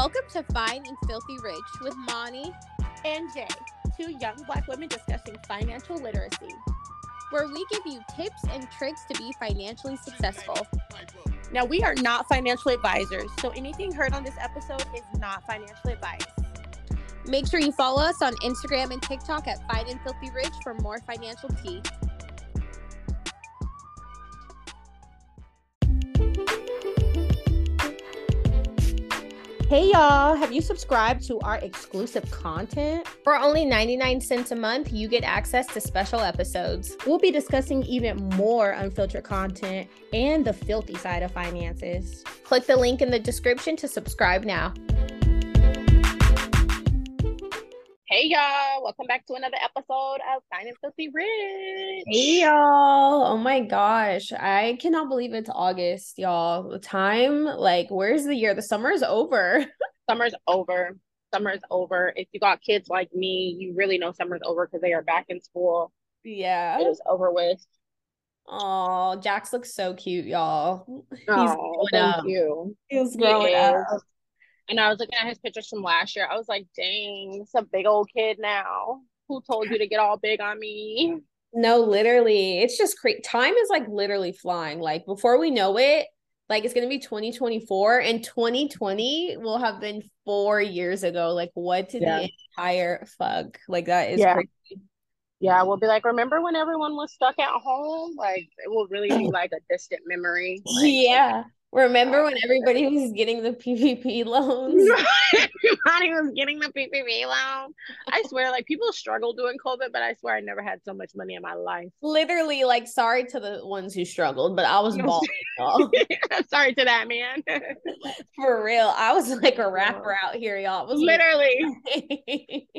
Welcome to Fine and Filthy Rich with Moni and Jay, two young Black women discussing financial literacy, where we give you tips and tricks to be financially successful. Now, we are not financial advisors, so anything heard on this episode is not financial advice. Make sure you follow us on Instagram and TikTok at Fine and Filthy Rich for more financial tea. Hey y'all, have you subscribed to our exclusive content? For only 99 cents a month, you get access to special episodes. We'll be discussing even more unfiltered content and the filthy side of finances. Click the link in the description to subscribe now. Hey y'all, welcome back to another episode of Fine and Filthy Rich. Hey y'all, oh my gosh, I cannot believe it's August, y'all. The time, like, where's the year? The summer's over. Summer's over. If you got kids like me, you really know summer's over because they are back in school. Yeah. It is over with. Oh, Jax looks so cute, y'all. Oh, thank you. He's growing up. And I was looking at his pictures from last year. I was like, dang, it's a big old kid now. Who told you to get all big on me? No, literally. It's just time is like literally flying. Like before we know it, like it's going to be 2024 and 2020 will have been 4 years ago. Like what did the entire fuck? Like that is crazy. Yeah, we'll be like, remember when everyone was stuck at home? Like it will really be like a distant memory. Like, yeah. Remember when everybody was getting the PPP loans? Everybody was getting the PPP loan. I swear, like, people struggle during COVID, but I swear I never had so much money in my life. Literally, like, sorry to the ones who struggled, but I was balling. Sorry to that, man. For real. I was like a rapper out here, y'all. It was literally.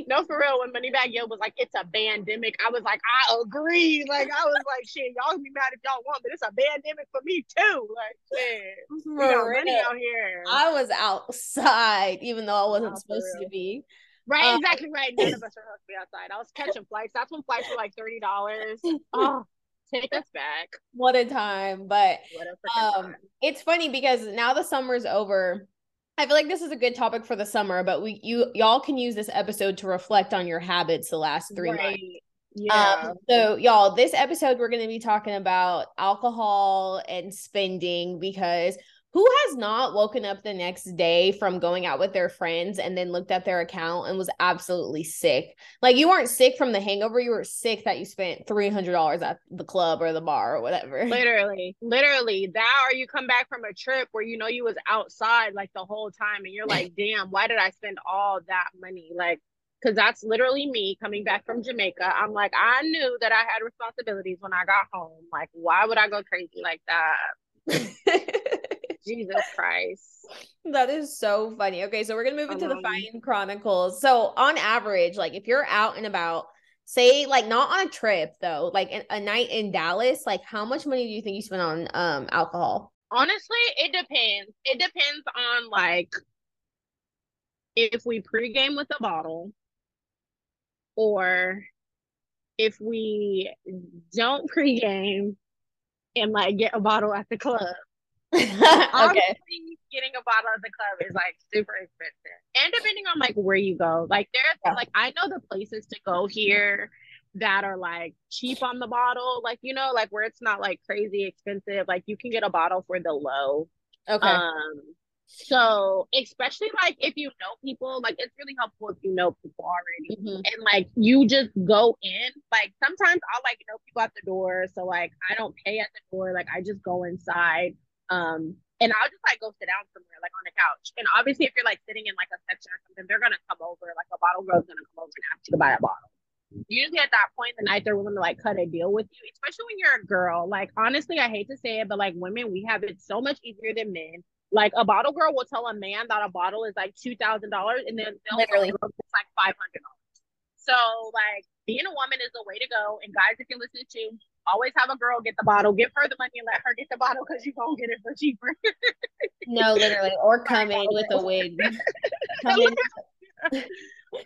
No, for real. When Moneybagg Yo was like, it's a pandemic, I was like, I agree. Like, I was like, shit, y'all can be mad if y'all want, but it's a pandemic for me, too. Like, shit. Out here. I was outside, even though I wasn't supposed to be. Right, exactly right. None of us are supposed to be outside. I was catching flights. That's when flights were like $30. Oh, take us back. What a time. But it's funny because now the summer's over. I feel like this is a good topic for the summer, but y'all can use this episode to reflect on your habits the last 3 months. Yeah. So y'all, this episode we're going to be talking about alcohol and spending, because who has not woken up the next day from going out with their friends and then looked at their account and was absolutely sick? Like you weren't sick from the hangover, you were sick that you spent $300 at the club or the bar or whatever. Literally that, or you come back from a trip where you know you was outside like the whole time and you're like, damn, why did I spend all that money? Like, because that's literally me coming back from Jamaica. I'm like, I knew that I had responsibilities when I got home. Like, why would I go crazy like that? Jesus Christ. That is so funny. Okay, so we're going to move into the Fine Chronicles. So on average, like if you're out and about, say like not on a trip though, like a night in Dallas, like how much money do you think you spend on alcohol? Honestly, it depends. It depends on like if we pregame with a bottle, or if we don't pregame and like get a bottle at the club. Okay. Obviously, getting a bottle at the club is like super expensive. And depending on like where you go, like there's like, I know the places to go here that are like cheap on the bottle. Like, you know, like where it's not like crazy expensive. Like you can get a bottle for the low. Okay. So especially like if you know people, like it's really helpful if you know people already. Mm-hmm. And like you just go in, like sometimes I'll like know people at the door, so like I don't pay at the door, like I just go inside and I'll just like go sit down somewhere like on the couch. And obviously if you're like sitting in like a section or something, they're gonna come over, like a bottle girl's gonna come over and ask you to buy a bottle. Usually at that point in the night, they're willing to like cut a deal with you, especially when you're a girl. Like honestly, I hate to say it, but like women, we have it so much easier than men. Like a bottle girl will tell a man that a bottle is like $2,000, and then they'll tell him it's like $500. So like being a woman is the way to go. And guys, if you're listening to, always have a girl get the bottle, give her the money, and let her get the bottle because you won't get it for cheaper. No, literally, or come in with a wig.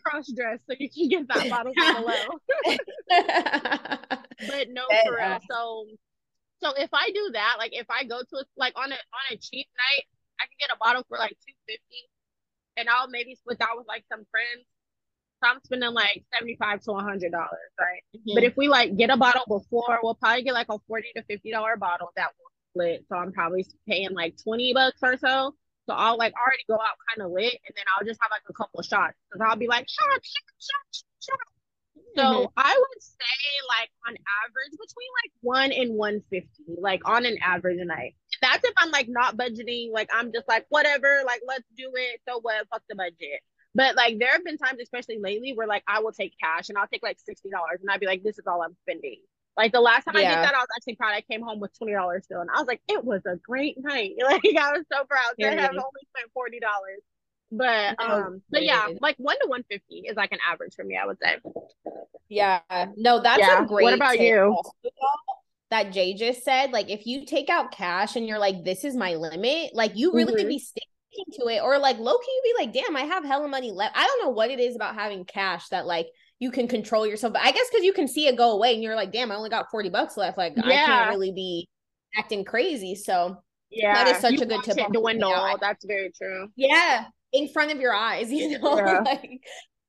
Cross dress so you can get that bottle from below. But no, for real. So if I do that, like if I go to like on a cheap night, I can get a bottle for like $2.50. and I'll maybe split that with like some friends. So I'm spending like $75 to $100, right? Mm-hmm. But if we like get a bottle before, we'll probably get like a $40 to $50 bottle that will split. So I'm probably paying like $20 or so. So I'll like already go out kind of lit, and then I'll just have like a couple of shots because I'll be like shot. Mm-hmm. So I would say like on average between like 1 and 150, like on an average a night. That's if I'm like not budgeting, like I'm just like whatever, like let's do it. So what? Fuck the budget. But like there have been times, especially lately, where like I will take cash and I'll take like $60 and I'd be like, this is all I'm spending. Like the last time I did that, I was actually proud. I came home with $20 still, and I was like, it was a great night. Like I was so proud that I have only spent $40. But but yeah, like 1 to 150 is like an average for me, I would say. Yeah, no, that's a great. What about you? That Jay just said, like if you take out cash and you're like, this is my limit, like you really be sticking to it, or like low key you be like, damn, I have hella money left. I don't know what it is about having cash that like you can control yourself, but I guess because you can see it go away and you're like, damn, I only got $40 left. Like I can't really be acting crazy. So that is such a good tip. Dwindle. That's very true. Yeah. In front of your eyes, you know, like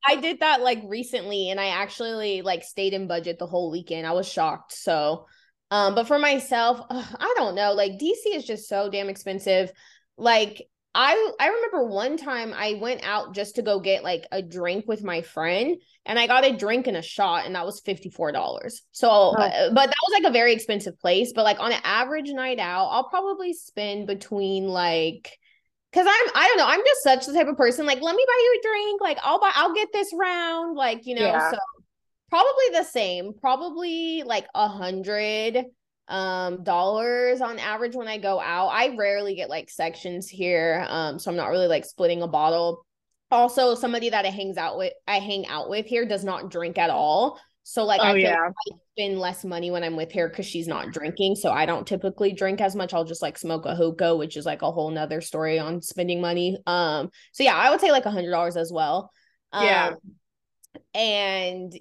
I did that like recently, and I actually like stayed in budget the whole weekend. I was shocked. So, but for myself, I don't know, like DC is just so damn expensive. Like I remember one time I went out just to go get like a drink with my friend, and I got a drink and a shot, and that was $54. So, but that was like a very expensive place, but like on an average night out, I'll probably spend between like, because I don't know, I'm just such the type of person, like, let me buy you a drink, like, I'll get this round, like, you know, so probably the same, probably like $100 on average when I go out. I rarely get like sections here, so I'm not really like splitting a bottle. Also, somebody that I hang out with here does not drink at all, so like I feel like I spend less money when I'm with her because she's not drinking. So I don't typically drink as much. I'll just like smoke a hookah, which is like a whole nother story on spending money. So yeah, I would say like $100 as well. And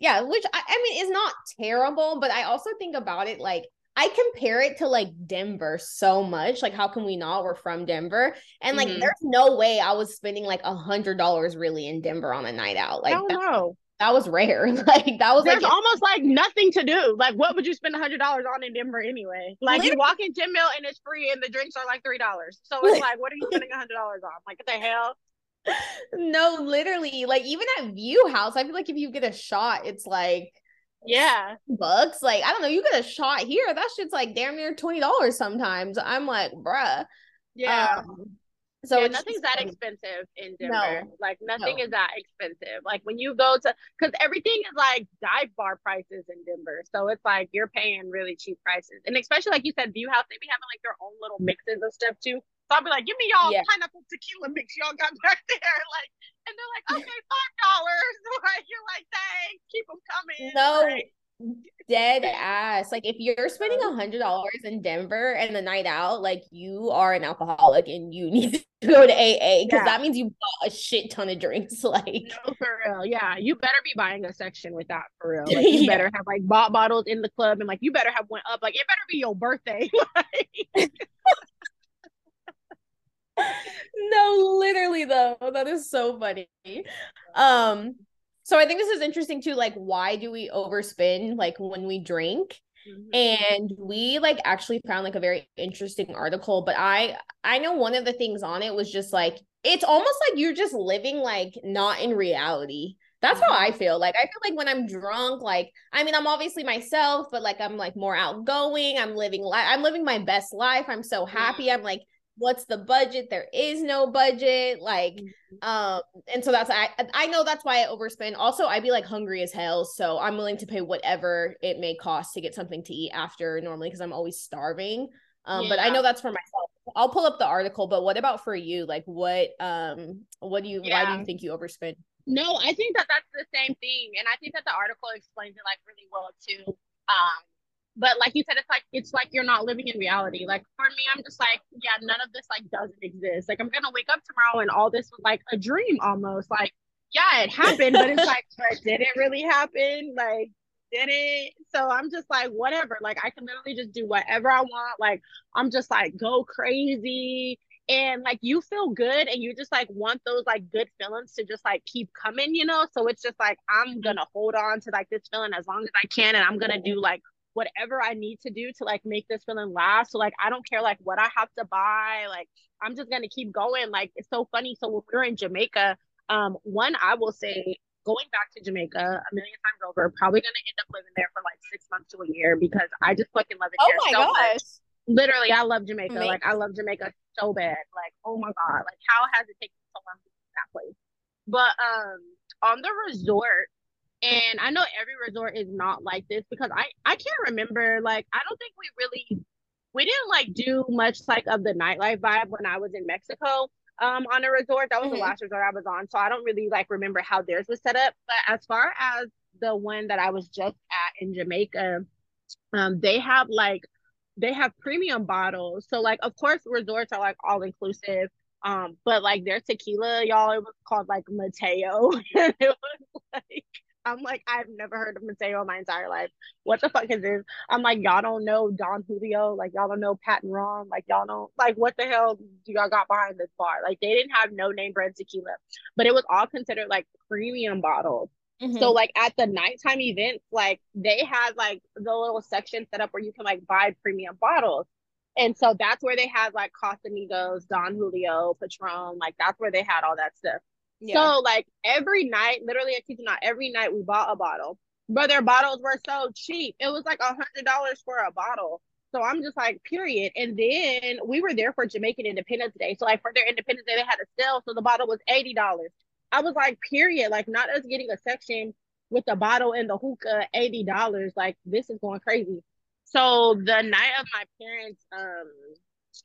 yeah, which I mean is not terrible, but I also think about it like I compare it to like Denver so much. Like, how can we not? We're from Denver, and like there's no way I was spending like $100 really in Denver on a night out. Like, no. That was rare. Like that was almost like nothing to do. Like what would you spend $100 on in Denver anyway? Like literally. You walk in Jim Mill and it's free and the drinks are like $3. So it's like, what are you spending $100 on? Like what the hell? No, literally. Like even at View House, I feel like if you get a shot, it's like $6. Like I don't know, you get a shot here, that shit's like damn near $20 sometimes. I'm like, bruh. Yeah. So yeah, nothing's that expensive in Denver. No, like nothing is that expensive. Like when you go to, because everything is like dive bar prices in Denver. So it's like you're paying really cheap prices. And especially like you said, View House, they be having like their own little mixes of stuff too. So I'll be like, give me y'all pineapple tequila mix y'all got back there. Like, and they're like, okay, $5. Like you're like, dang, keep them coming. No. Like, dead ass. Like if you're spending $100 in Denver and the night out, like you are an alcoholic and you need to go to AA because that means you bought a shit ton of drinks. Like no, for real. Yeah, you better be buying a section with that, for real. Like you better have like bought bottles in the club, and like you better have one up. Like it better be your birthday. No, literally though, that is so funny. So I think this is interesting too, like why do we overspend like when we drink? And we like actually found like a very interesting article, but I know one of the things on it was just like, it's almost like you're just living like not in reality. That's how I feel. Like, I feel like when I'm drunk, like, I mean, I'm obviously myself, but like, I'm like more outgoing. I'm living my best life. I'm so happy. I'm like, what's the budget? There is no budget. Like, and so that's, I know that's why I overspend. Also, I'd be like hungry as hell. So I'm willing to pay whatever it may cost to get something to eat after normally, cause I'm always starving. But I know that's for myself. I'll pull up the article, but what about for you? Like what do you, why do you think you overspend? No, I think that that's the same thing. And I think that the article explains it like really well too. But like you said, it's like you're not living in reality. Like for me, I'm just like, yeah, none of this like doesn't exist. Like I'm going to wake up tomorrow and all this was like a dream almost. Like, yeah, it happened, but it's like, but did it really happen? Like, did it? So I'm just like, whatever. Like I can literally just do whatever I want. Like, I'm just like, go crazy. And like, you feel good and you just like want those like good feelings to just like keep coming, you know? So it's just like, I'm gonna hold on to like this feeling as long as I can. And I'm gonna do like whatever I need to do to like make this feeling last. So like, I don't care like what I have to buy. Like, I'm just gonna keep going. Like, it's so funny. So when we were in Jamaica, one, I will say, going back to Jamaica a million times over, probably going to end up living there for like 6 months to a year, because I just fucking love it. Oh my gosh. Literally, I love Jamaica. Amazing. Like, I love Jamaica so bad. Like, oh my God. Like, how has it taken so long to leave that place? But on the resort, and I know every resort is not like this, because I can't remember, like, I don't think we didn't like do much like of the nightlife vibe when I was in Mexico. On a resort, that was the last resort I was on, so I don't really like remember how theirs was set up. But as far as the one that I was just at in Jamaica, they have premium bottles. So like, of course, resorts are like all inclusive, but like their tequila, y'all, it was called like Mateo. It was like, I'm like, I've never heard of Mateo in my entire life. What the fuck is this? I'm like, y'all don't know Don Julio. Like, y'all don't know Patron. Like, y'all don't, like, what the hell do y'all got behind this bar? Like, they didn't have no name brand tequila, but it was all considered like premium bottles. Mm-hmm. So like at the nighttime events, like they had like the little section set up where you can like buy premium bottles. And so that's where they had like Casamigos, Don Julio, Patron. Like, that's where they had all that stuff. Yeah. So like every night, literally, I kid you not, every night we bought a bottle, but their bottles were so cheap. It was like $100 for a bottle. So I'm just like, period. And then we were there for Jamaican Independence Day. So like for their Independence Day, they had a sale. So the bottle was $80. I was like, period. Like, not us getting a section with the bottle and the hookah, $80. Like, this is going crazy. So the night of my parents'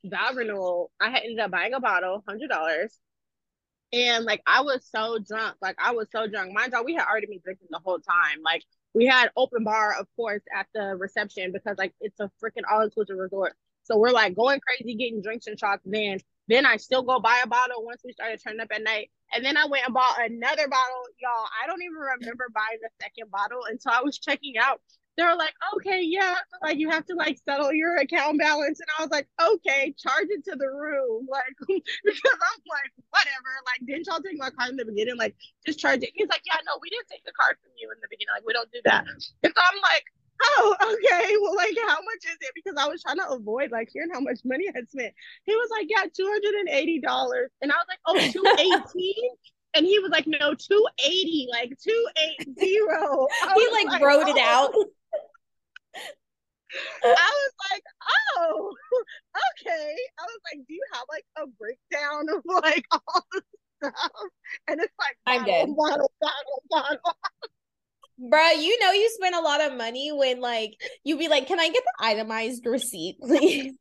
vow renewal, I ended up buying a bottle, $100. And like, I was so drunk. Like, I was so drunk. Mind y'all, we had already been drinking the whole time. Like, we had open bar, of course, at the reception, because like it's a freaking all-inclusive resort. So we're like going crazy, getting drinks and shots. Then I still go buy a bottle once we started turning up at night. And then I went and bought another bottle. Y'all, I don't even remember buying the second bottle until I was checking out. They were like, okay, yeah, like you have to like settle your account balance. And I was like, okay, charge it to the room. Like, because I'm like, whatever. Like, didn't y'all take my card in the beginning? Like, just charge it. He's like, yeah, no, we didn't take the card from you in the beginning. Like, we don't do that. And so I'm like, oh, okay. Well, like, how much is it? Because I was trying to avoid like hearing how much money I had spent. He was like, yeah, $280. And I was like, oh, 218? And he was like, no, 280, like 280. He like wrote it out. I was like, oh, okay. I was like, do you have like a breakdown of like all the stuff? And it's like, I'm dead. Bottle. Bruh, you know you spend a lot of money when like you'd be like, can I get the itemized receipt, please?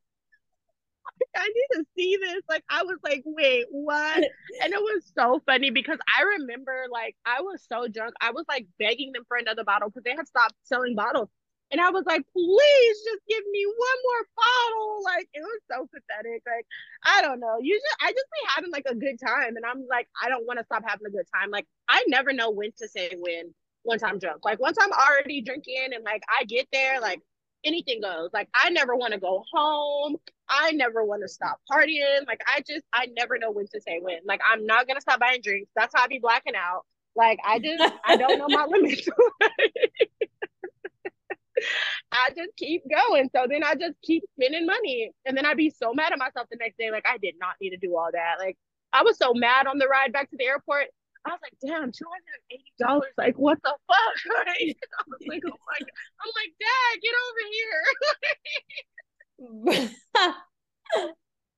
I need to see this. Like, I was like, wait, what? And it was so funny because I remember like I was so drunk. I was like begging them for another bottle because they had stopped selling bottles. And I was like, please just give me one more bottle. Like, it was so pathetic. Like, I don't know. I just be having like a good time. And I'm like, I don't want to stop having a good time. Like, I never know when to say when once I'm drunk. Like, once I'm already drinking and like I get there, like anything goes. Like, I never want to go home. I never want to stop partying. Like, I never know when to say when. Like, I'm not going to stop buying drinks. That's how I be blacking out. Like, I don't know my limits. I just keep going. So then I just keep spending money. And then I'd be so mad at myself the next day. Like, I did not need to do all that. Like, I was so mad on the ride back to the airport. I was like, damn, $280. Like, what the fuck? Right? I was like, oh my God. I'm like, Dad, get over here.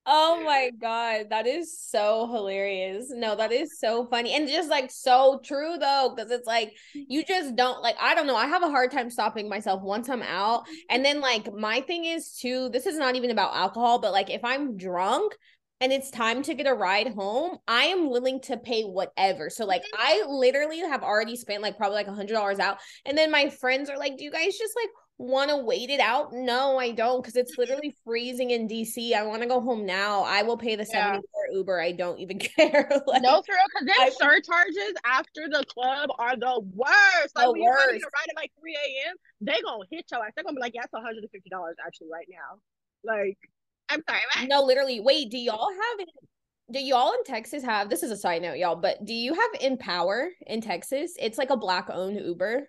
Oh my God. That is so hilarious. No, that is so funny. And just like so true though, because it's like you just don't like, I don't know. I have a hard time stopping myself once I'm out. And then like my thing is too, this is not even about alcohol, but like if I'm drunk and it's time to get a ride home, I am willing to pay whatever. So like I literally have already spent like probably like $100 out. And then my friends are like, do you guys just like want to wait it out? No, I don't, because it's literally freezing in DC. I want to go home now. I will pay the $70 Uber. I don't even care. Like, no, for real, because then surcharges after the club are the worst. Like, when you're riding at like 3 a.m., they gonna hit your ass. They're gonna be like, yeah, it's $150 actually right now. Like, I'm sorry. What? No, literally. Wait, do y'all have? Do y'all in Texas have? This is a side note, y'all. But do you have Empower in Texas? It's like a Black-owned Uber.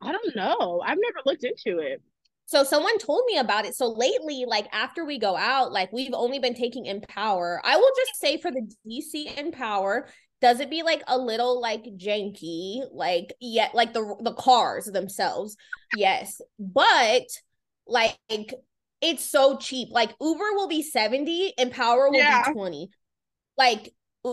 I don't know. I've never looked into it. So someone told me about it. So lately, like after we go out, like we've only been taking Empower. I will just say for the DC Empower, does it be like a little like janky, like yet like the cars themselves? Yes, but like it's so cheap. Like Uber will be $70, Empower will be $20. Like Uber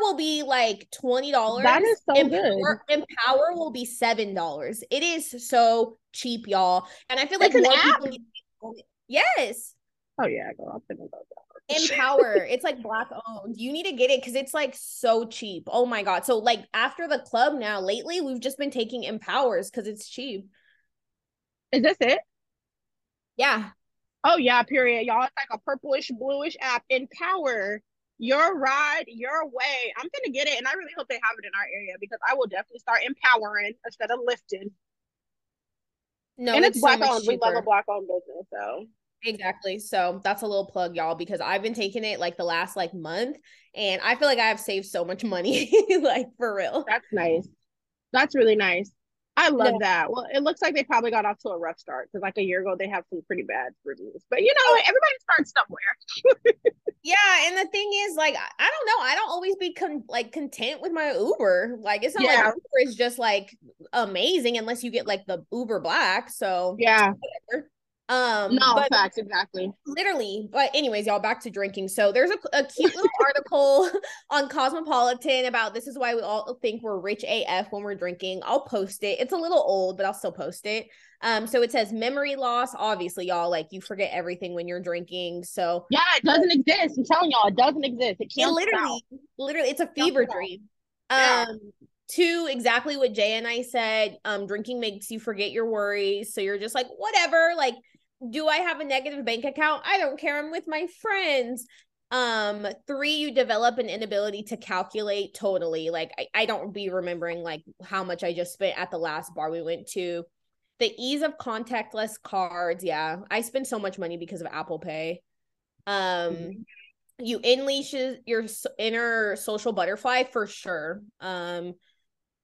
will be like $20. That is so good. Empower will be $7. It is so cheap, y'all. And I feel like more people need to. Yes. Oh yeah, girl, I'm thinking about that. Empower. It's like Black owned. You need to get it because it's like so cheap. Oh my God. So like after the club now, lately we've just been taking Empowers because it's cheap. Is this it? Yeah. Oh yeah, period, y'all. It's like a purplish bluish app. Empower. Your ride, your way. I'm gonna get it, and I really hope they have it in our area because I will definitely start empowering instead of lifting. No, and it's Black owned. We love a Black owned business, so exactly. So that's a little plug, y'all, because I've been taking it like the last like month, and I feel like I have saved so much money, like for real. That's nice. That's really nice. I love that. Well, it looks like they probably got off to a rough start because like a year ago they had some pretty bad reviews. But you know, everybody starts somewhere. Yeah, and the thing is, like, I don't know. I don't always be content with my Uber. Like, it's not like Uber is just like amazing unless you get like the Uber Black. So yeah, whatever. No, facts, exactly. Literally, but anyways, y'all, back to drinking. So there's a cute little article on Cosmopolitan about this is why we all think we're rich AF when we're drinking. I'll post it. It's a little old, but I'll still post it. So it says memory loss. Obviously, y'all, like you forget everything when you're drinking. So yeah, it doesn't exist. I'm telling y'all, it doesn't exist. It can't. Literally, it's a fever dream. Yeah. Two, exactly what Jay and I said. Drinking makes you forget your worries, so you're just like whatever, like. Do I have a negative bank account? I don't care. I'm with my friends. 3, you develop an inability to calculate totally. Like I don't be remembering like how much I just spent at the last bar we went to. The ease of contactless cards. Yeah. I spend so much money because of Apple Pay. You unleash your inner social butterfly for sure.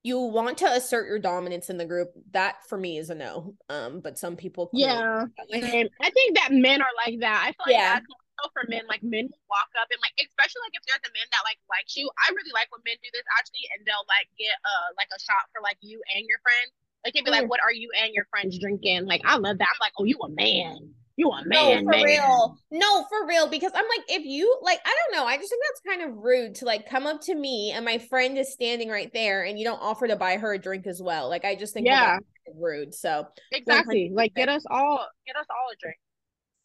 You want to assert your dominance in the group. That for me is a no. But some people can't. Yeah. I think that men are like that. I feel like that's also for men. Like men will walk up and like, especially like if there's a man that like likes you. I really like when men do this actually, and they'll like get like a shot for like you and your friend. Like they'd be like, "What are you and your friends drinking?" Like I love that. I'm like, "Oh, you a man." No, for real, because I'm like, if you like, I don't know, I just think that's kind of rude to like come up to me and my friend is standing right there and you don't offer to buy her a drink as well. Like I just think that's rude. So exactly, 100%. Like get us all a drink.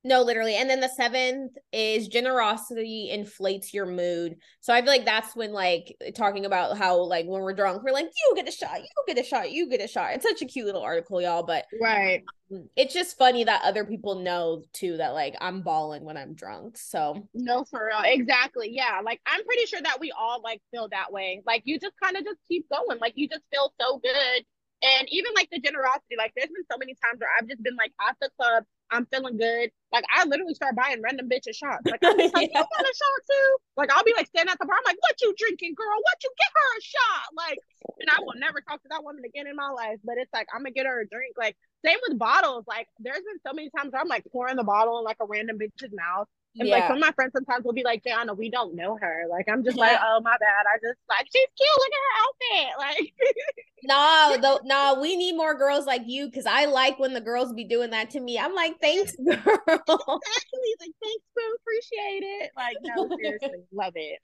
No, literally. And then the 7th is generosity inflates your mood. So I feel like that's when like talking about how like when we're drunk, we're like, you get a shot, you get a shot, you get a shot. It's such a cute little article, y'all. But it's just funny that other people know too that like I'm balling when I'm drunk. So no, for real. Exactly. Yeah. Like I'm pretty sure that we all like feel that way. Like you just kind of just keep going. Like you just feel so good. And even like the generosity, like there's been so many times where I've just been like at the club, I'm feeling good. Like I literally start buying random bitches shots. Like I'll be like, you want a shot too? Like I'll be like standing at the bar. I'm like, what you drinking, girl? What you get her a shot? Like, and I will never talk to that woman again in my life. But it's like I'm gonna get her a drink. Like same with bottles. Like there's been so many times where I'm like pouring the bottle in like a random bitch's mouth. And like some of my friends sometimes will be like, Jayana, we don't know her. Like I'm just like, oh my bad. I just like she's cute. Look at her outfit. Like no, we need more girls like you because I like when the girls be doing that to me. I'm like, thanks, girl. Exactly. Like thanks, boo. Appreciate it. Like no, seriously, love it.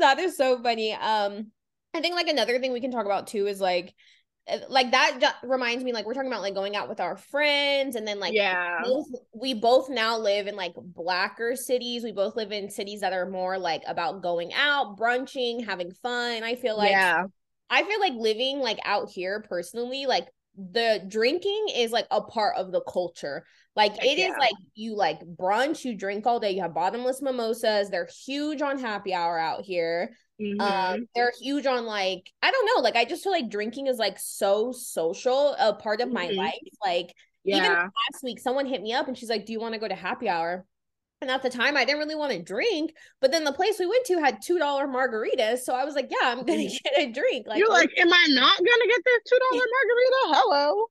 That is so funny. I think like another thing we can talk about too is like that reminds me like we're talking about like going out with our friends and then like we both now live in like Blacker cities. We both live in cities that are more like about going out, brunching, having fun. I feel like living like out here personally, like the drinking is like a part of the culture. Like it is like you like brunch, you drink all day, you have bottomless mimosas. They're huge on happy hour out here. They're huge on like, I don't know, like I just feel like drinking is like so social, a part of my life. Like even last week someone hit me up and she's like, do you want to go to happy hour? And at the time, I didn't really want to drink. But then the place we went to had $2 margaritas. So I was like, yeah, I'm going to get a drink. Like, you're like, am I not going to get this $2 margarita? Hello.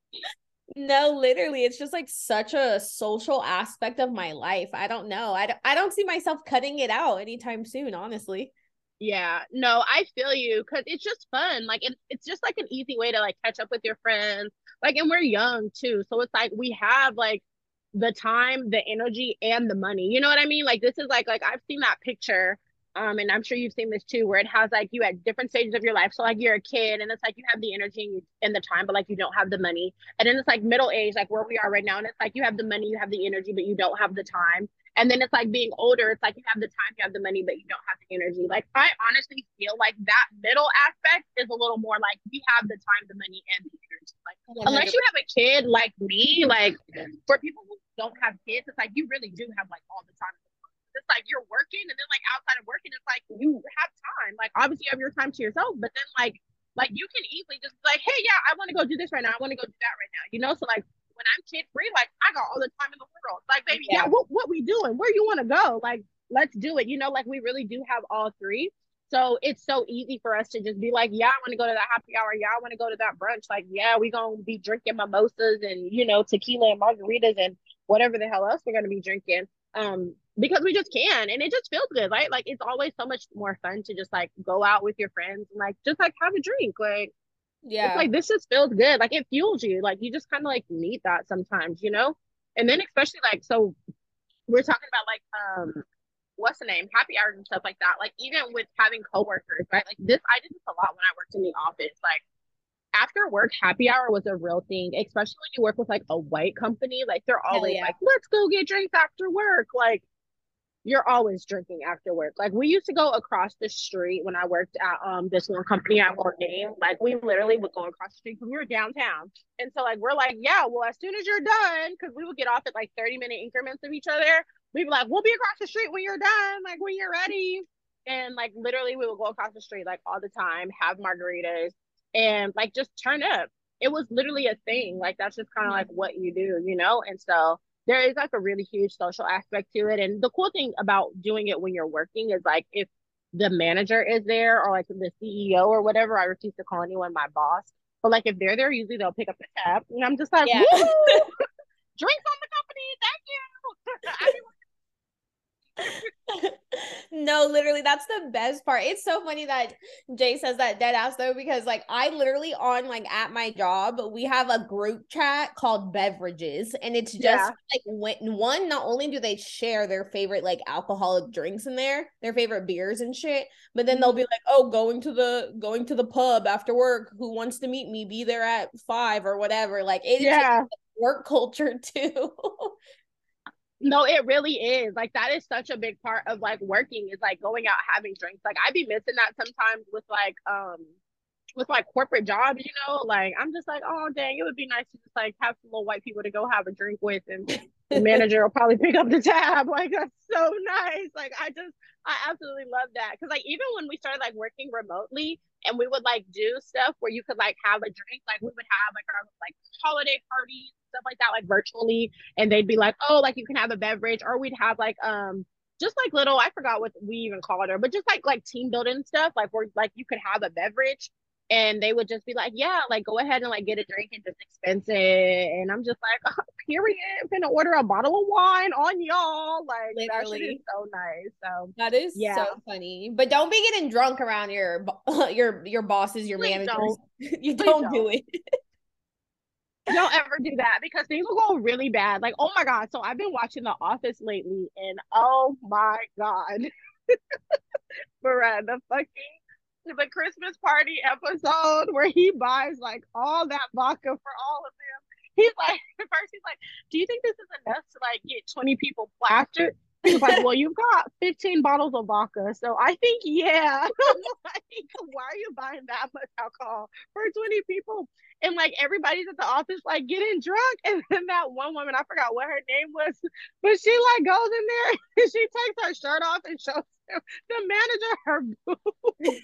No, literally. It's just like such a social aspect of my life. I don't know. I don't see myself cutting it out anytime soon, honestly. Yeah. No, I feel you. Because it's just fun. Like, it's just like an easy way to like catch up with your friends. Like, and we're young too. So it's like we have like the time, the energy, and the money. You know what I mean? Like, this is like I've seen that picture, and I'm sure you've seen this too, where it has like you at different stages of your life. So like you're a kid, and it's like you have the energy and the time, but like you don't have the money. And then it's like middle age, like where we are right now, and it's like you have the money, you have the energy, but you don't have the time. And then it's like being older, it's like you have the time, you have the money, but you don't have the energy. Like, I honestly feel like that middle aspect is a little more like we have the time, the money, and the energy. Like, unless you have a kid like me, like for people who don't have kids, it's like you really do have like all the time. It's like you're working, and then like outside of working, it's like you have time. Like, obviously you have your time to yourself, but then like you can easily just be like, hey, yeah, I want to go do this right now, I want to go do that right now, you know? So like, when I'm kid free, like I got all the time in the world. Like, baby, yeah, what we doing? Where you want to go? Like, let's do it. You know, like we really do have all three. So it's so easy for us to just be like, yeah, I want to go to that happy hour. Yeah, I want to go to that brunch. Like, yeah, we gonna be drinking mimosas and, you know, tequila and margaritas and whatever the hell else we're gonna be drinking. Because we just can, and it just feels good, right? Like, it's always so much more fun to just like go out with your friends and like just like have a drink, like. Yeah, it's like this just feels good. Like, it fuels you. Like, you just kind of like need that sometimes, you know? And then especially like, so we're talking about like what's the name, happy hours and stuff like that. Like, even with having coworkers, right? Like, this I did this a lot when I worked in the office. Like, after work happy hour was a real thing, especially when you work with like a white company. Like, they're always like, let's go get drinks after work. Like, you're always drinking after work. Like, we used to go across the street when I worked at this one company I won't name. Like, we literally would go across the street because we were downtown. And so like, we're like, yeah, well, as soon as you're done, because we would get off at like 30-minute increments of each other. We'd be like, we'll be across the street when you're done, like when you're ready. And like, literally we would go across the street like all the time, have margaritas, and like just turn up. It was literally a thing. Like, that's just kind of like what you do, you know? And so there is like a really huge social aspect to it. And the cool thing about doing it when you're working is like, if the manager is there or like the CEO or whatever, I refuse to call anyone my boss, but like if they're there, usually they'll pick up the tab. And I'm just like, drinks on the company. Thank you. No, literally, that's the best part. It's so funny that Jay says that dead ass though, because like I literally on like at my job, we have a group chat called beverages, and it's just like when not only do they share their favorite like alcoholic drinks in there, their favorite beers and shit, but then they'll be like, oh, going to the pub after work, who wants to meet me, be there at 5 or whatever. Like, it's like work culture too. No, it really is. Like, that is such a big part of like working, is like going out, having drinks. Like, I be missing that sometimes with like corporate jobs, you know? Like, I'm just like, oh dang, it would be nice to just like have some little white people to go have a drink with, and the manager will probably pick up the tab. Like, that's so nice. Like, I absolutely love that. Cause like, even when we started like working remotely, and we would like do stuff where you could like have a drink, like we would have like our like holiday parties, stuff like that, like virtually, and they'd be like, oh, like you can have a beverage, or we'd have like just like little, I forgot what we even called her, but just like team building stuff, like where like you could have a beverage, and they would just be like, yeah, like go ahead and like get a drink and just expense it. And I'm just like, oh, period, I'm gonna order a bottle of wine on y'all. Like, literally, that shit is so nice. So that is so funny. But don't be getting drunk around your bosses, your managers. Don't. You don't do it. Don't ever do that, because things will go really bad. Like, oh my god. So I've been watching The Office lately, and oh my god, Brad, the Christmas party episode where he buys like all that vodka for all of them. He's like, at first he's like, do you think this is enough to like get 20 people plastered? He's like, well, you've got 15 bottles of vodka, so I think, yeah. I'm like, why are you buying that much alcohol for 20 people? And like, everybody's at the office like getting drunk, and then that one woman, I forgot what her name was, but she like goes in there and she takes her shirt off and shows him, the manager, her boobs.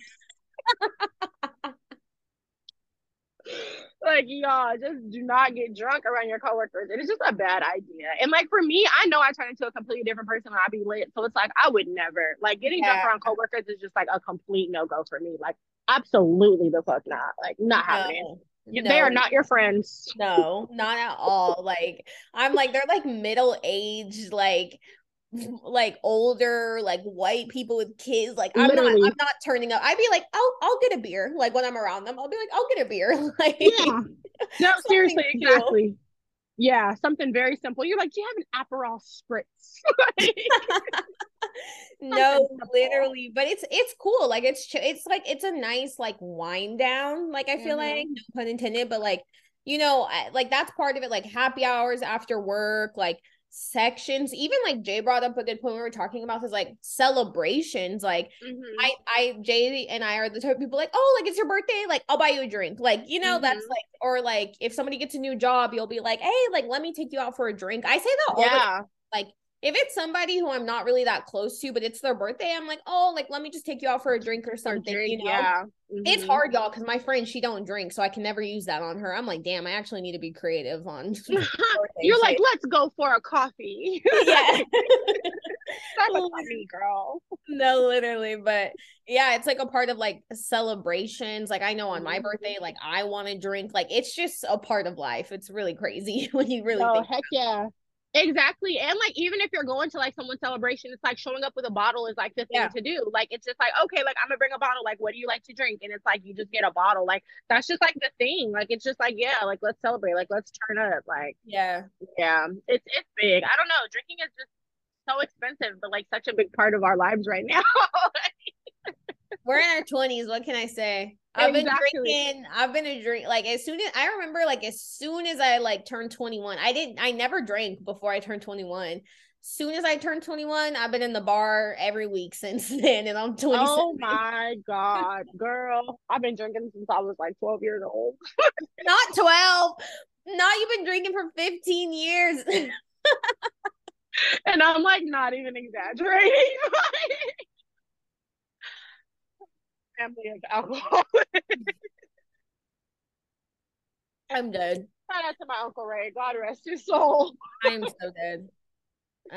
like, y'all just do not get drunk around your coworkers. It is just a bad idea. And like for me, I know I turn into a completely different person when I be lit. So it's like I would never like getting drunk around coworkers is just like a complete no go for me. Like absolutely the fuck not. Like not happening. No, they are not your friends. No, not at all. Like I'm like, they're like middle-aged, like older, like white people with kids. Like I'm not turning up. I'd be like, I'll get a beer. Like when I'm around them, I'll be like, I'll get a beer. Like yeah. No, seriously, exactly. Yeah, something very simple. You're like, do you have an Aperol spritz? No, literally, but it's cool. Like it's like it's a nice like wind down. Like I feel like, no pun intended, but like you know, like that's part of it. Like happy hours after work, like sections. Even like Jay brought up a good point we were talking about is like celebrations. Like I Jay and I are the type of people like, oh, like it's your birthday, like I'll buy you a drink, like you know. That's like, or like if somebody gets a new job, you'll be like, hey, like let me take you out for a drink. I say that all the time. Like if it's somebody who I'm not really that close to, but it's their birthday, I'm like, oh, like let me just take you out for a drink or something. Drink, you know, it's hard, y'all, because my friend, she don't drink, so I can never use that on her. I'm like, damn, I actually need to be creative on. You're like, let's go for a coffee. Yeah. That's a coffee, girl. No, literally, but yeah, it's like a part of like celebrations. Like I know on my birthday, like I want to drink. Like it's just a part of life. It's really crazy when you really think. Oh heck yeah. Exactly. And like even if you're going to like someone's celebration, it's like showing up with a bottle is like the thing to do. Like it's just like, okay, like I'm gonna bring a bottle, like what do you like to drink? And it's like you just get a bottle. Like that's just like the thing. Like it's just like, yeah, like let's celebrate, like let's turn up. Like yeah, it's big. I don't know, drinking is just so expensive, but like such a big part of our lives right now. We're in our 20s, what can I say? I've been a drink like as soon as I remember, like as soon as I like turned 21, I never drank before I turned 21. Soon as I turned 21, I've been in the bar every week since then, and I'm 27. Oh my god, girl, I've been drinking since I was like 12 years old. Not 12. No, you've been drinking for 15 years. And I'm like not even exaggerating. Family of alcoholics. I'm dead. Shout out to my Uncle Ray. God rest his soul. I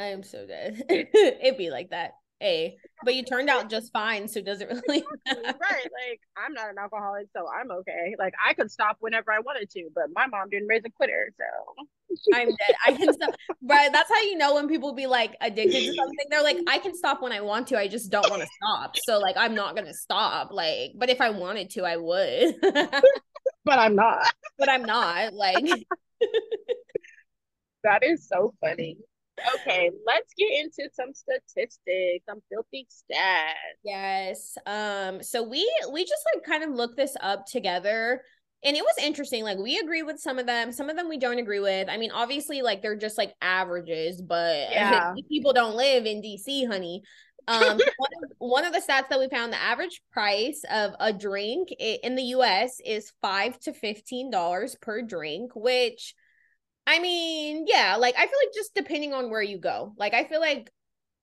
am so dead. It'd be like that. Hey, but you turned out just fine, so does it really matter? Right. Like I'm not an alcoholic, so I'm okay. Like I could stop whenever I wanted to, but my mom didn't raise a quitter, so I'm dead. I can stop. Right. That's how you know when people be like addicted to something. They're like, I can stop when I want to. I just don't want to stop. So like I'm not gonna stop. Like, but if I wanted to, I would. But I'm not. Like that is so funny. Okay, let's get into some statistics, some filthy stats. Yes. So we just like kind of looked this up together, and it was interesting. Like we agree with some of them we don't agree with. I mean, obviously, like they're just like averages, but people don't live in DC, honey. One of the stats that we found, the average price of a drink in the US is $5 to $15 per drink, which I mean, yeah, like I feel like just depending on where you go. Like I feel like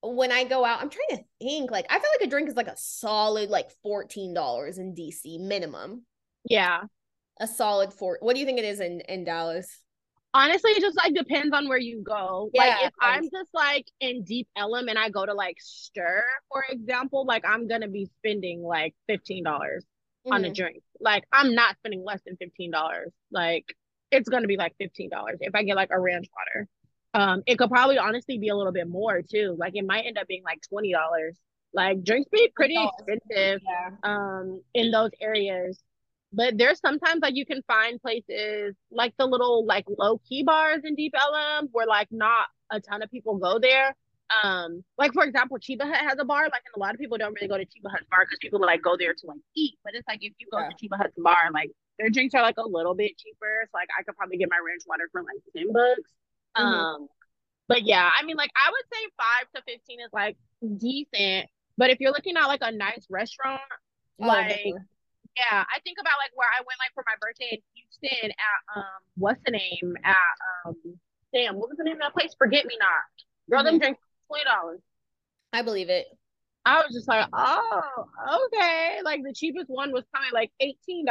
when I go out, I'm trying to think, like I feel like a drink is like a solid like $14 in DC minimum. Yeah. A solid what do you think it is in Dallas? Honestly, it just like depends on where you go. Yeah, like if I'm just like in Deep Ellum and I go to like Stir, for example, like I'm gonna be spending like $15 on a drink. Like I'm not spending less than $15. Like it's going to be like $15 if I get like a ranch water. It could probably honestly be a little bit more too. Like it might end up being like $20. Like drinks be pretty expensive in those areas. But there's sometimes like you can find places like the little like low key bars in Deep Ellum where like not a ton of people go there. Like for example, Chiba Hut has a bar, like, and a lot of people don't really go to Chiba Hut's bar because people like go there to like eat. But it's like if you go to Chiba Hut's bar, like their drinks are like a little bit cheaper, so like I could probably get my ranch water for like $10. But yeah, I mean, like I would say 5 to 15 is like decent. But if you're looking at like a nice restaurant, I think about like where I went like for my birthday in Houston at what's the name at damn, what was the name of that place? Forget Me Not. Girl, them drinks $20. I believe it. I was just like, oh, okay. Like the cheapest one was probably like $18.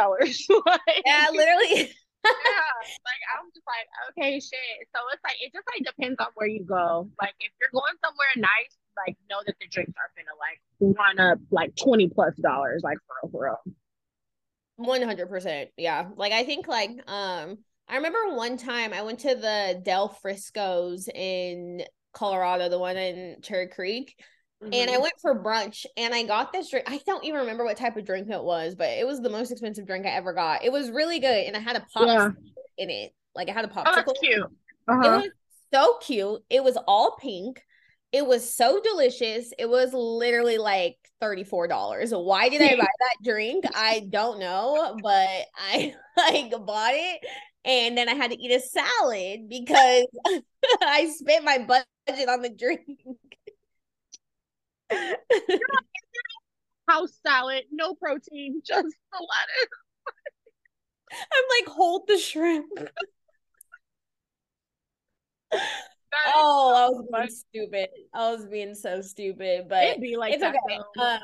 Like, yeah, literally. Yeah, like I'm just like, okay, shit. So it's like it just like depends on where you go. Like if you're going somewhere nice, like know that the drinks are finna like run up like $20+ like for real. 100%, yeah. Like I think like I remember one time I went to the Del Frisco's in Colorado, the one in Cherry Creek, mm-hmm. and I went for brunch and I got this drink. I don't even remember what type of drink it was, but it was the most expensive drink I ever got. It was really good, and I had a popsicle in it. Like I had a popsicle. Oh, that's cute. Uh-huh. It was so cute. It was all pink. It was so delicious. It was literally like $34. Why did I buy that drink? I don't know, but I like bought it, and then I had to eat a salad because I spent my budget on the drink. House salad, no protein, just the lettuce. I'm like, hold the shrimp. Oh, I was being so stupid, but it'd be like it's that okay.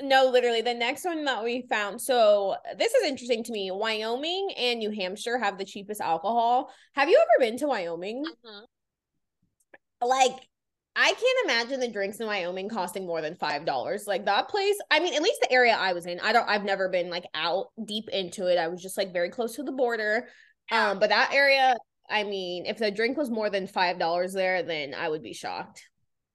No, literally the next one that we found. So this is interesting to me. Wyoming and New Hampshire have the cheapest alcohol. Have you ever been to Wyoming? Mm-hmm. Like, I can't imagine the drinks in Wyoming costing more than $5. Like that place. I mean, at least the area I was in. I've never been like out deep into it. I was just like very close to the border. But that area. I mean, if the drink was more than $5 there, then I would be shocked.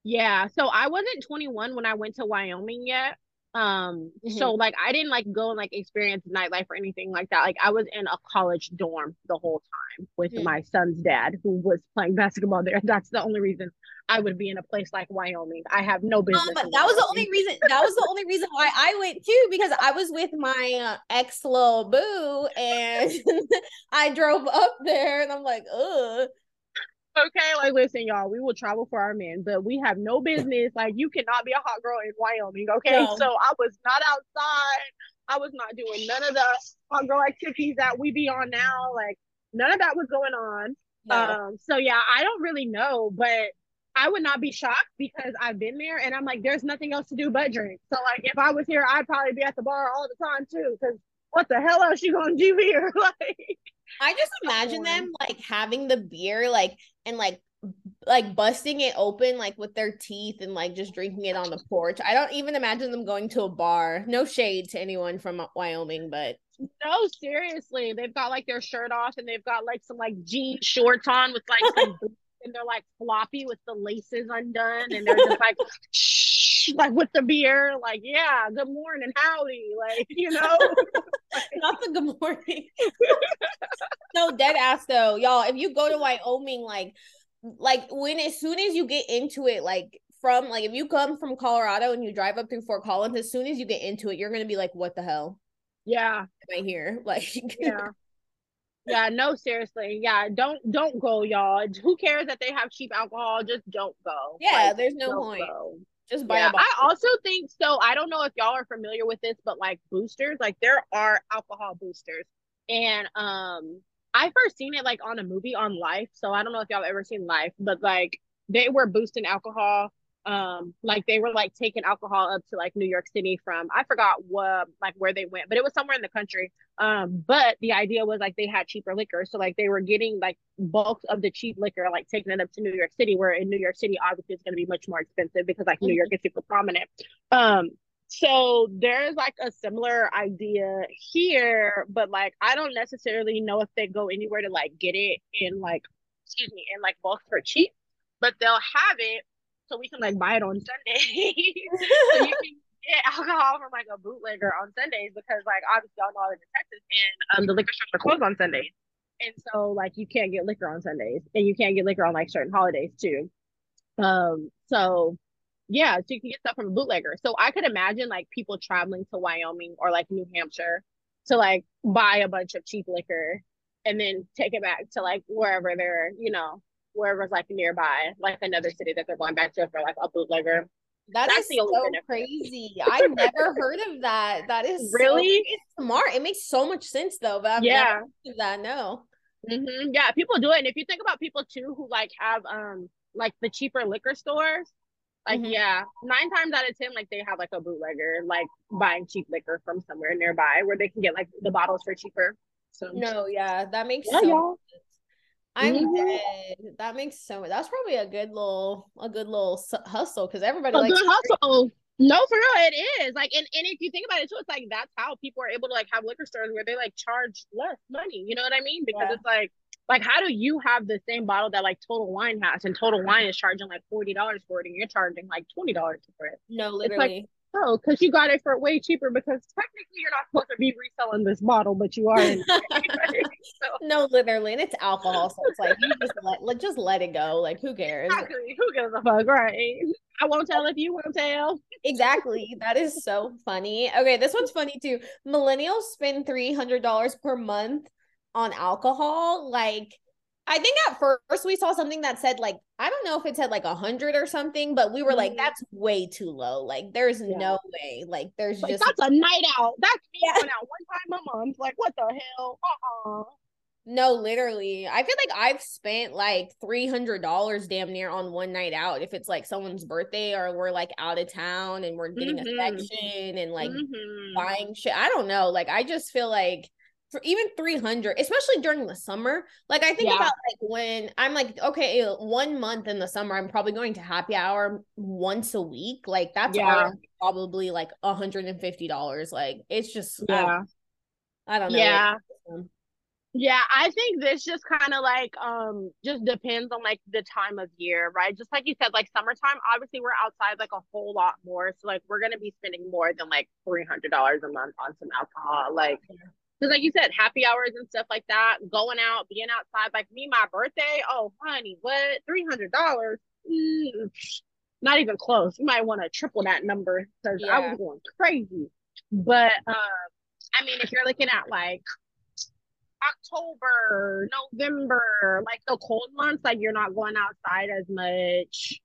Yeah. So I wasn't 21 when I went to Wyoming yet. Mm-hmm. So like, I didn't like go and like experience nightlife or anything like that. Like I was in a college dorm the whole time with mm-hmm. my son's dad who was playing basketball there. That's the only reason I would be in a place like Wyoming. I have no business. That was the only reason why I went too, because I was with my ex little boo and I drove up there and I'm like, ugh. Okay, like listen, y'all, we will travel for our men, but we have no business. Like you cannot be a hot girl in Wyoming, okay? No. So I was not outside. I was not doing none of the hot girl activities that we be on now. Like none of that was going on. No. So yeah, I don't really know, but I would not be shocked because I've been there and I'm like, there's nothing else to do but drink. So like if I was here, I'd probably be at the bar all the time too, because what the hell else you gonna do here? Like I just imagine them like having the beer like and like busting it open like with their teeth and like just drinking it on the porch. I don't even imagine them going to a bar. No shade to anyone from Wyoming, but no, seriously, they've got like their shirt off and they've got like some like jean shorts on with like some boots and they're like floppy with the laces undone and they're just like like with the beer, like yeah, good morning, howdy, like you know. Not the good morning. No, dead ass though, y'all. If you go to Wyoming, like when as soon as you get into it, like from like if you come from Colorado and you drive up through Fort Collins, as soon as you get into it, you're gonna be like, what the hell? Yeah, right here, like yeah. Yeah, no, seriously. Yeah, don't go, y'all. Who cares that they have cheap alcohol? Just don't go. Yeah, like, there's no point. Go. Just buy a bottle. I also think so. I don't know if y'all are familiar with this, but like boosters, like there are alcohol boosters, and I first seen it like on a movie on Life. So I don't know if y'all ever seen Life, but like they were boosting alcohol. Like they were like taking alcohol up to like New York City from I forgot what like where they went, but it was somewhere in the country. But the idea was like they had cheaper liquor, so like they were getting like bulk of the cheap liquor, like taking it up to New York City, where in New York City obviously it's going to be much more expensive because like New York is super prominent. So there's like a similar idea here, but like I don't necessarily know if they go anywhere to like get it in like in like bulk for cheap, but they'll have it. So we can like buy it on Sundays. So you can get alcohol from like a bootlegger on Sundays because like obviously y'all know I live in Texas and the liquor stores are closed on Sundays, and so like you can't get liquor on Sundays and you can't get liquor on like certain holidays too. So yeah, so you can get stuff from a bootlegger. So I could imagine like people traveling to Wyoming or like New Hampshire to like buy a bunch of cheap liquor and then take it back to like wherever they're wherever's like nearby, like another city that they're going back to for like a bootlegger. That's the only so benefit. Crazy. I've never heard of that. That is really so smart. It makes so much sense though, but I've never heard of that. No. Mm-hmm. Yeah, people do it. And if you think about people too who like have like the cheaper liquor stores, like yeah, 9 times out of 10 like they have like a bootlegger like buying cheap liquor from somewhere nearby where they can get like the bottles for cheaper. So no, yeah, that makes sense. Yeah, I'm dead. That makes sense. That's probably a good little hustle, because everybody likes good hustle. No, for real, it is. Like, and if you think about it too, it's like that's how people are able to like have liquor stores where they like charge less money. You know what I mean? Because it's like how do you have the same bottle that like Total Wine has, and Total Wine is charging like $40 for it, and you're charging like $20 for it? No, literally. Oh, because you got it for way cheaper, because technically you're not supposed to be reselling this bottle, but you are. No, literally, and it's alcohol, so it's like you just let it go. Like, who cares? Exactly. Who gives a fuck, right? I won't tell if you won't tell. Exactly. That is so funny. Okay, this one's funny too. Millennials spend $300 per month on alcohol. Like, I think at first we saw something that said like, I don't know if it said like 100 or something, but we were like, that's way too low. Like, there's no way. Like, there's like, just that's a night out. That's me going out one time a month. Like, what the hell? No, literally. I feel like I've spent like $300 damn near on one night out. If it's like someone's birthday or we're like out of town and we're getting affection and like buying shit. I don't know. Like, I just feel like for even 300, especially during the summer. Like, I think about like when I'm like, okay, 1 month in the summer, I'm probably going to happy hour once a week. Like, that's probably like $150. Like, it's just, I don't know. Yeah, I think this just kind of like, just depends on like the time of year, right? Just like you said, like summertime, obviously we're outside like a whole lot more. So like, we're going to be spending more than like $300 a month on some alcohol. Like, because like you said, happy hours and stuff like that, going out, being outside, like me, my birthday, oh, honey, what? $300? Not even close. You might want to triple that number, because I was going crazy. But, I mean, if you're looking at like October, November, like the cold months, like you're not going outside as much.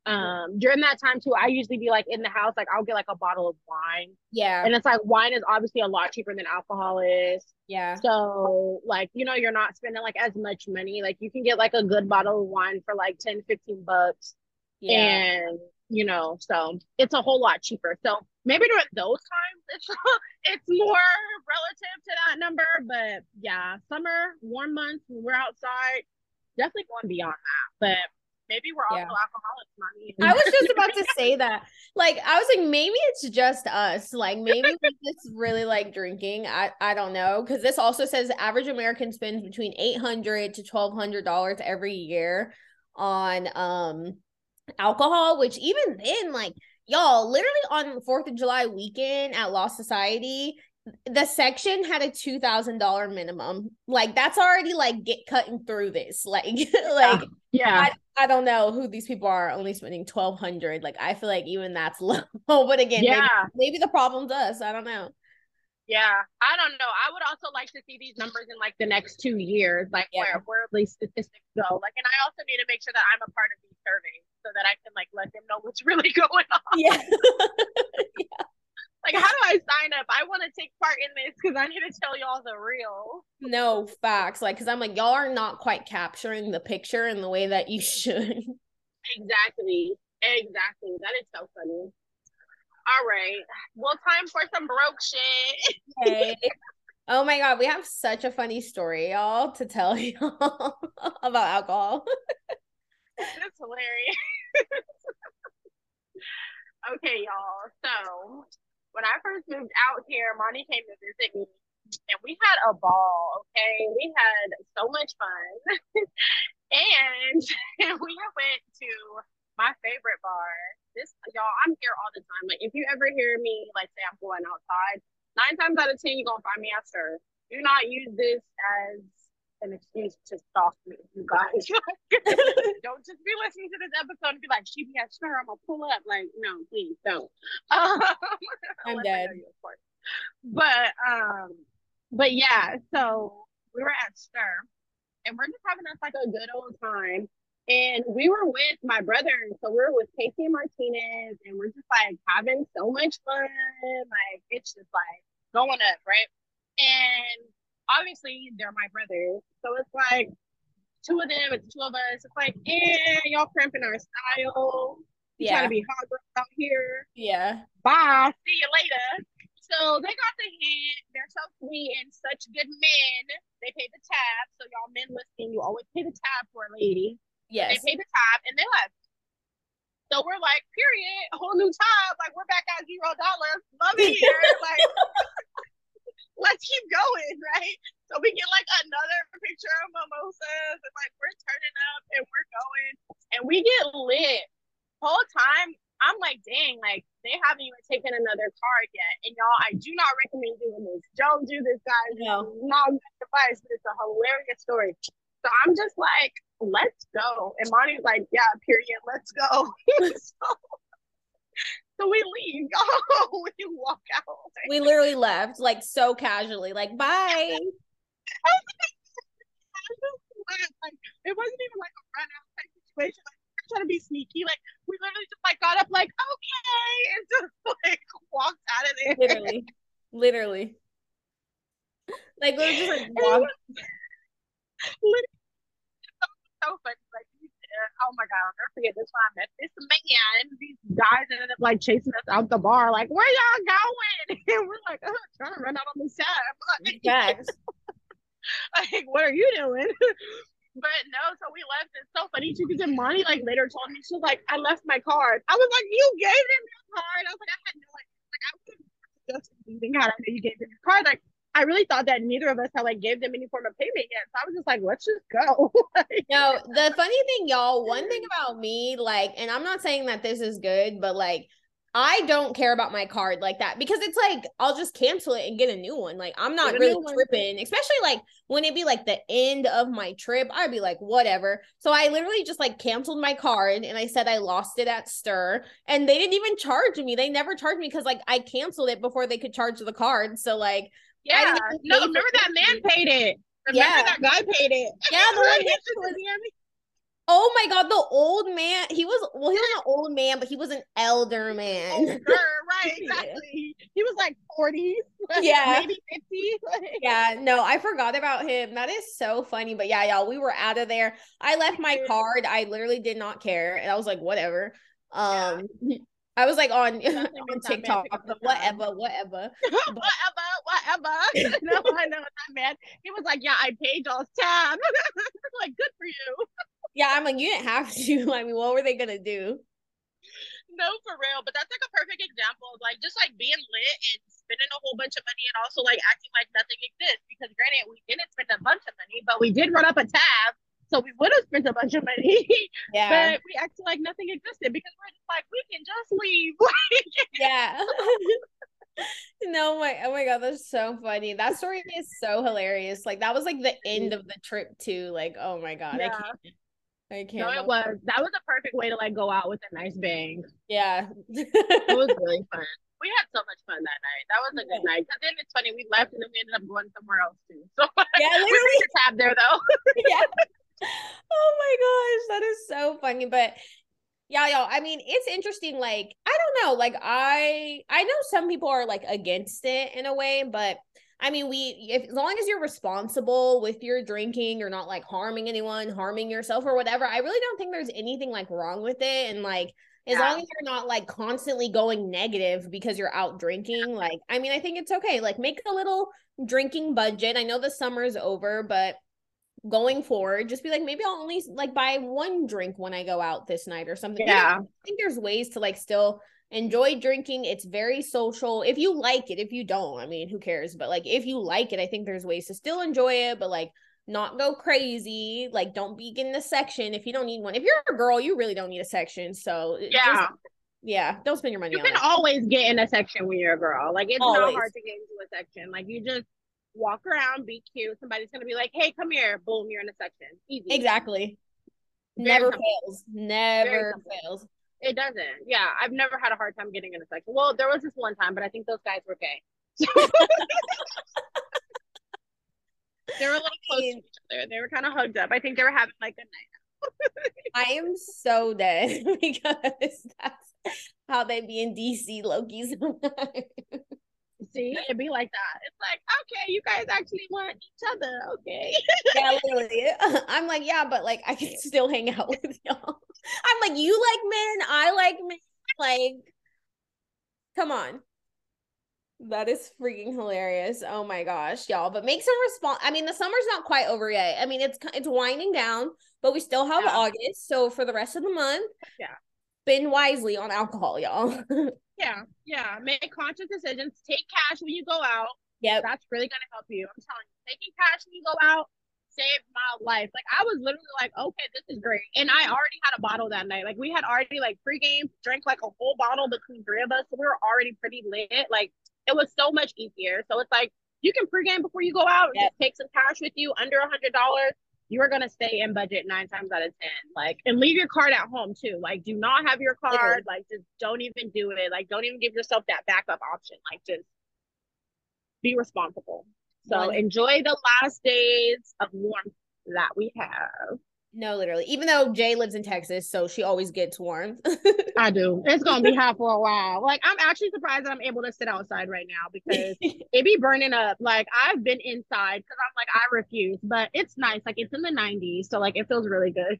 During that time too, I usually be like in the house, like I'll get like a bottle of wine. Yeah. And it's like wine is obviously a lot cheaper than alcohol is. Yeah. So like, you know, you're not spending like as much money. Like you can get like a good bottle of wine for like 10, 15 bucks. Yeah. And you know, so it's a whole lot cheaper. So maybe during those times, it's more relative to that number. But yeah, summer, warm months, when we're outside, definitely going beyond that. But maybe we're also alcoholics, not me. I was just about to say that. Like, I was like, maybe it's just us. Like, maybe we just really like drinking. I don't know. Because this also says average American spends between $800 to $1,200 every year on alcohol, which even then, like, y'all, literally on 4th of July weekend at Lost Society, the section had a $2,000 minimum. Like, that's already, like, get cutting through this. Like, I don't know who these people are only spending $1,200. Like, I feel like even that's low. But again, maybe the problem's us. I don't know. Yeah, I don't know. I would also like to see these numbers in, like, the next 2 years, like, where these statistics go. Like, and I also need to make sure that I'm a part of these surveys, so that I can, like, let them know what's really going on. Yeah. Like, how do I sign up? I want to take part in this, because I need to tell y'all the real. No, facts. Like, because I'm like, y'all are not quite capturing the picture in the way that you should. Exactly. That is so funny. All right. Well, time for some broke shit. Okay. Oh my God. We have such a funny story, y'all, to tell y'all about alcohol. That's hilarious. Okay, y'all. So when I first moved out here, Monty came to visit me, and we had a ball. Okay, we had so much fun, and we went to my favorite bar. This, y'all, I'm here all the time. Like, if you ever hear me, like, say I'm going outside, 9 times out of 10, you're gonna find me at Stir. Do not use this as an excuse to stalk me, you guys. Don't just be listening to this episode and be like, she be at Stir, I'm gonna pull up. Like, no, please don't. I'm dead. You, of course. But yeah, so we were at Stir, and we're just having us like a good old time. And we were with my brother, so we were with Casey and Martinez, and we're just like having so much fun. Like, it's just like going up, right? And obviously, they're my brothers, so it's like two of them, it's two of us. It's like, yeah, y'all cramping our style. You trying to be hard work out here. Yeah. Bye. See you later. So they got the hint. They're so sweet and such good men. They pay and you always pay the tab for a lady. Yes. They paid the tab and they left. So we're like, period, a whole new tab. Like, we're back at $0. Love it here. Like, let's keep going, right? So we get like another picture of mimosas, and like we're turning up and we're going and we get lit. Whole time I'm like, dang, like they haven't even taken another card yet. And y'all, I do not recommend doing this. Don't do this, guys. No, not good advice, but it's a hilarious story. So I'm just like, let's go. And Monty's like, yeah, period, let's go. so we leave. Oh, we walk out. We literally left like so casually, like bye. Like, it wasn't even like a run out type situation. Like, we're trying to be sneaky. Like, we literally just like got up like, okay, and just like walked out of there. Literally. Like, we were just like walking. So funny, like, oh my god, I'll never forget this time. I met this man, these guys ended up like chasing us out the bar, like, where y'all going? And we're like, trying to run out on the side. Yes. Like, what are you doing? But no, so we left. It's so funny too, because Imani like later told me, she was like, I left my card. I was like, you gave him your card? I was like, I had no idea. Like, I was just leaving. How I know you gave him your card? Like, I really thought that neither of us had like gave them any form of payment yet. So I was just like, let's just go. No, the funny thing, y'all, one thing about me, like, and I'm not saying that this is good, but like, I don't care about my card like that, because it's like, I'll just cancel it and get a new one. Like, I'm not really tripping, especially like when it be like the end of my trip, I'd be like, whatever. So I literally just like canceled my card and I said I lost it at Stir, and they didn't even charge me. They never charged me because like I canceled it before they could charge the card. So like, yeah, no, remember that man paid it. Remember that guy paid it. Yeah, the one was, oh my god, the old man. He was an old man, but he was an elder man. Older, right, exactly. Yeah. He was like 40, yeah, maybe 50. Yeah, no, I forgot about him. That is so funny. But yeah, y'all, we were out of there. I left my card. I literally did not care, and I was like, whatever. I was like on TikTok, whatever. whatever. No, I know it's not bad. He was like, yeah, I paid y'all's tab. Like, good for you. Yeah, I'm like, you didn't have to. I mean, what were they gonna do? No, for real. But that's like a perfect example of like just like being lit and spending a whole bunch of money and also like acting like nothing exists. Because granted, we didn't spend a bunch of money, but we did run up a tab. So we would have spent a bunch of money, but we acted like nothing existed because we're just like, we can just leave. Yeah. No, oh my god, that's so funny. That story is so hilarious. Like, that was like the end of the trip too. Like, oh my god, yeah. I can't. No, it was. That was a perfect way to like go out with a nice bang. Yeah. It was really fun. We had so much fun that night. That was a good night. Because then it's funny, we left and then we ended up going somewhere else too. So yeah, literally. We missed a tab there though. Yeah. Oh my gosh, that is so funny. But yeah, y'all, I mean, it's interesting. Like, I don't know, like I know some people are like against it in a way, but I mean, as long as you're responsible with your drinking, you're not like harming anyone, harming yourself or whatever, I really don't think there's anything like wrong with it. And like, as long as you're not like constantly going negative because you're out drinking, like, I mean, I think it's okay. Like, make a little drinking budget. I know the summer's over, but going forward, just be like, maybe I'll only like buy one drink when I go out this night or something. Yeah, I think there's ways to like still enjoy drinking. It's very social if you like it. If you don't, I mean, who cares? But like, if you like it, I think there's ways to still enjoy it, but like not go crazy. Like, don't be getting a section if you don't need one. If you're a girl, you really don't need a section. So yeah, don't spend your money. You can always get in a section when you're a girl. Like, it's not hard to get into a section. Like, you just walk around, be cute. Somebody's gonna be like, hey, come here, boom, you're in a section. Easy. Exactly. Never fails. It doesn't. Yeah, I've never had a hard time getting in a section. Well, there was this one time, but I think those guys were gay. They were a little close to each other. They were kind of hugged up. I think they were having like a night out. I am so dead because that's how they be in DC, Loki's. See, it'd be like that. It's like, okay, you guys actually want each other, okay? Yeah, literally. I'm like, yeah, but like, I can still hang out with y'all. I'm like, you like men, I like men. Like, come on. That is freaking hilarious. Oh my gosh, y'all. But make some response. I mean, the summer's not quite over yet. I mean, it's winding down, but we still have August. So for the rest of the month, spend wisely on alcohol, y'all. Make conscious decisions. Take cash when you go out. Yeah. That's really going to help you. I'm telling you, taking cash when you go out saved my life. Like, I was literally like, okay, this is great. And I already had a bottle that night. Like, we had already, like, pregame, drank, like, a whole bottle between three of us. So we were already pretty lit. Like, it was so much easier. So it's like, you can pregame before you go out. Just take some cash with you, under $100. You are going to stay in budget 9 times out of 10. Like, and leave your card at home, too. Like, do not have your card. Like, just don't even do it. Like, don't even give yourself that backup option. Like, just be responsible. So enjoy the last days of warmth that we have. No, literally. Even though Jay lives in Texas, so she always gets warm. I do. It's going to be hot for a while. Like, I'm actually surprised that I'm able to sit outside right now because it be burning up. Like, I've been inside because I'm like, I refuse. But it's nice. Like, it's in the 90s. So, like, it feels really good.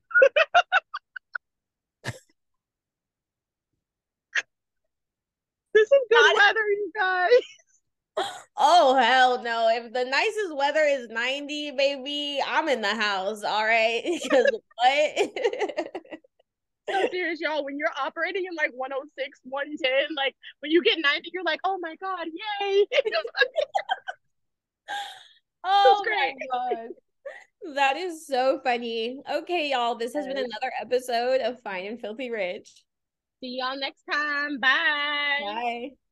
This is good weather, you guys. Oh, hell no. If the nicest weather is 90, baby, I'm in the house, all right? Because what? So serious, y'all, when you're operating in, like, 106, 110, like, when you get 90, you're like, oh, my God, yay. Oh, great. My God. That is so funny. Okay, y'all, this has been another episode of Fine and Filthy Rich. See y'all next time. Bye. Bye.